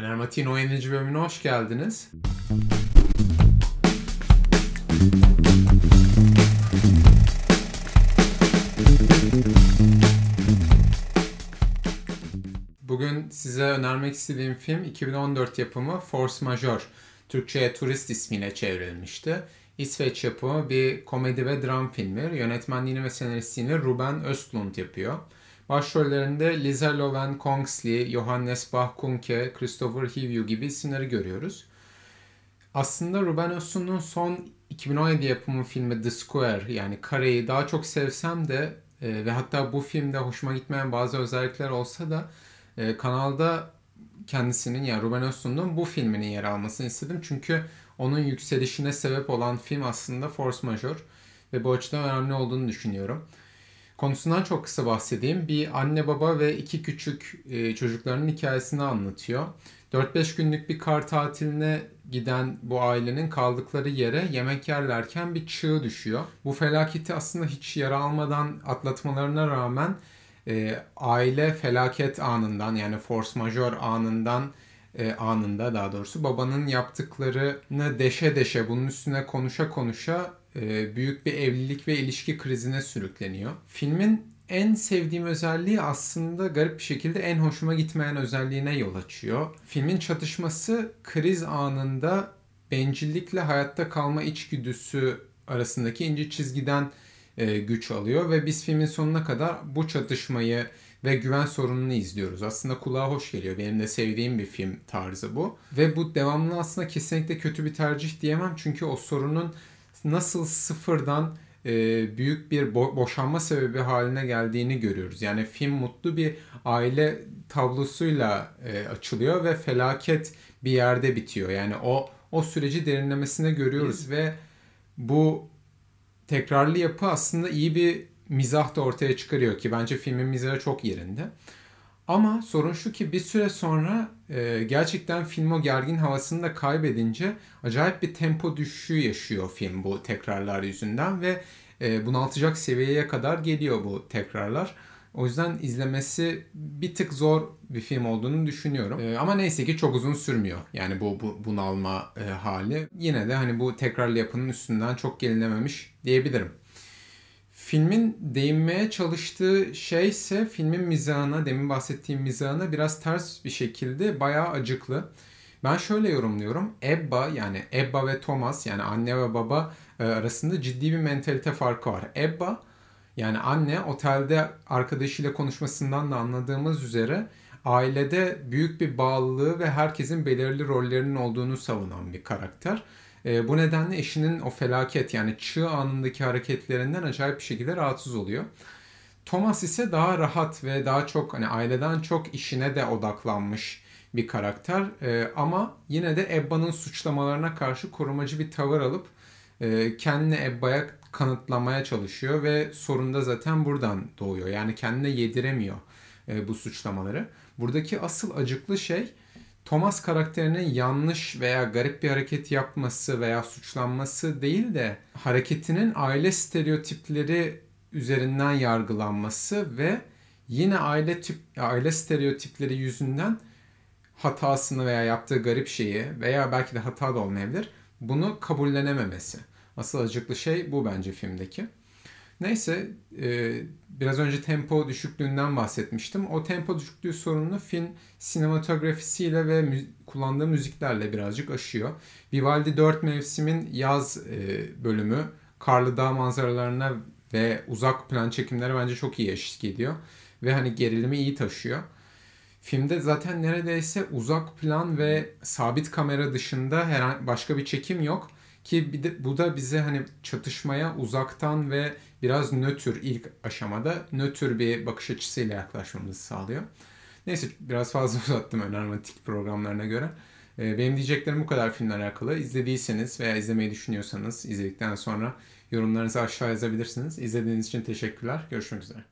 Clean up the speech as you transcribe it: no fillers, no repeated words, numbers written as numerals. Önermatik'in o enerji bölümüne hoş geldiniz. Bugün size önermek istediğim film 2014 yapımı Force Majeure. Türkçe'ye Turist ismiyle çevrilmişti. İsveç yapımı bir komedi ve dram filmi. Yönetmenliğini ve senaristliğini Ruben Östlund yapıyor. Başrollerinde Lisa Loven, Kongsli, Johannes Bah Kuhnke, Christopher Heviu gibi isimleri görüyoruz. Aslında Ruben Östlund'un son 2017 yapımı filmi The Square, yani Kare'yi daha çok sevsem de ve hatta bu filmde hoşuma gitmeyen bazı özellikler olsa da kanalda kendisinin, yani Ruben Östlund'un bu filminin yer almasını istedim. Çünkü onun yükselişine sebep olan film aslında Force Majeure ve bu açıdan önemli olduğunu düşünüyorum. Konusundan çok kısa bahsedeyim. Bir anne baba ve iki küçük çocuklarının hikayesini anlatıyor. 4-5 günlük bir kar tatiline giden bu ailenin kaldıkları yere yemek yerlerken bir çığ düşüyor. Bu felaketi aslında hiç yara almadan atlatmalarına rağmen aile felaket anından, yani force majeure anında daha doğrusu babanın yaptıklarını deşe bunun üstüne konuşa büyük bir evlilik ve ilişki krizine sürükleniyor. Filmin en sevdiğim özelliği aslında garip bir şekilde en hoşuma gitmeyen özelliğine yol açıyor. Filmin çatışması kriz anında bencillikle hayatta kalma içgüdüsü arasındaki ince çizgiden güç alıyor ve biz filmin sonuna kadar bu çatışmayı ve güven sorununu izliyoruz. Aslında kulağa hoş geliyor. Benim de sevdiğim bir film tarzı bu. Ve bu devamlı aslında kesinlikle kötü bir tercih diyemem. Çünkü o sorunun nasıl sıfırdan büyük bir boşanma sebebi haline geldiğini görüyoruz. Yani film mutlu bir aile tablosuyla açılıyor ve felaket bir yerde bitiyor. Yani o süreci derinlemesine görüyoruz ve bu tekrarlı yapı aslında iyi bir mizah da ortaya çıkarıyor ki bence filmin mizahı çok yerinde. Ama sorun şu ki bir süre sonra gerçekten film o gergin havasını da kaybedince acayip bir tempo düşüşü yaşıyor film bu tekrarlar yüzünden ve bunaltacak seviyeye kadar geliyor bu tekrarlar. O yüzden izlemesi bir tık zor bir film olduğunu düşünüyorum. Ama neyse ki çok uzun sürmüyor. Yani bu bunalma hali. Yine de hani bu tekrarlı yapının üstünden çok gelinememiş diyebilirim. Filmin değinmeye çalıştığı şey ise filmin mizahına, demin bahsettiğim mizahına biraz ters bir şekilde bayağı acıklı. Ben şöyle yorumluyorum. Ebba ve Thomas, yani anne ve baba arasında ciddi bir mentalite farkı var. Ebba, yani anne, otelde arkadaşıyla konuşmasından da anladığımız üzere ailede büyük bir bağlılığı ve herkesin belirli rollerinin olduğunu savunan bir karakter. Bu nedenle eşinin o felaket, yani çığ anındaki hareketlerinden acayip bir şekilde rahatsız oluyor. Thomas ise daha rahat ve daha çok hani aileden çok işine de odaklanmış bir karakter. Ama yine de Ebba'nın suçlamalarına karşı korumacı bir tavır alıp kendini Ebba'ya kanıtlamaya çalışıyor ve sorun da zaten buradan doğuyor. Yani kendine yediremiyor bu suçlamaları. Buradaki asıl acıklı şey Thomas karakterinin yanlış veya garip bir hareket yapması veya suçlanması değil de hareketinin aile stereotipleri üzerinden yargılanması ve yine aile stereotipleri yüzünden hatasını veya yaptığı garip şeyi veya belki de hata da olmayabilir, bunu kabullenememesi. Asıl acıklı şey bu bence filmdeki. Neyse, biraz önce tempo düşüklüğünden bahsetmiştim. O tempo düşüklüğü sorununu film sinematografisiyle ve kullandığı müziklerle birazcık aşıyor. Vivaldi 4 mevsimin yaz bölümü karlı dağ manzaralarına ve uzak plan çekimlere bence çok iyi eşlik ediyor. Ve hani gerilimi iyi taşıyor. Filmde zaten neredeyse uzak plan ve sabit kamera dışında başka bir çekim yok. Ki bir de, bu da bize hani çatışmaya uzaktan ve biraz nötr, ilk aşamada nötr bir bakış açısıyla yaklaşmamızı sağlıyor. Neyse, biraz fazla uzattım Önermatik programlarına göre. Benim diyeceklerim bu kadar filmle alakalı. İzlediyseniz veya izlemeyi düşünüyorsanız izledikten sonra yorumlarınızı aşağı yazabilirsiniz. İzlediğiniz için teşekkürler. Görüşmek üzere.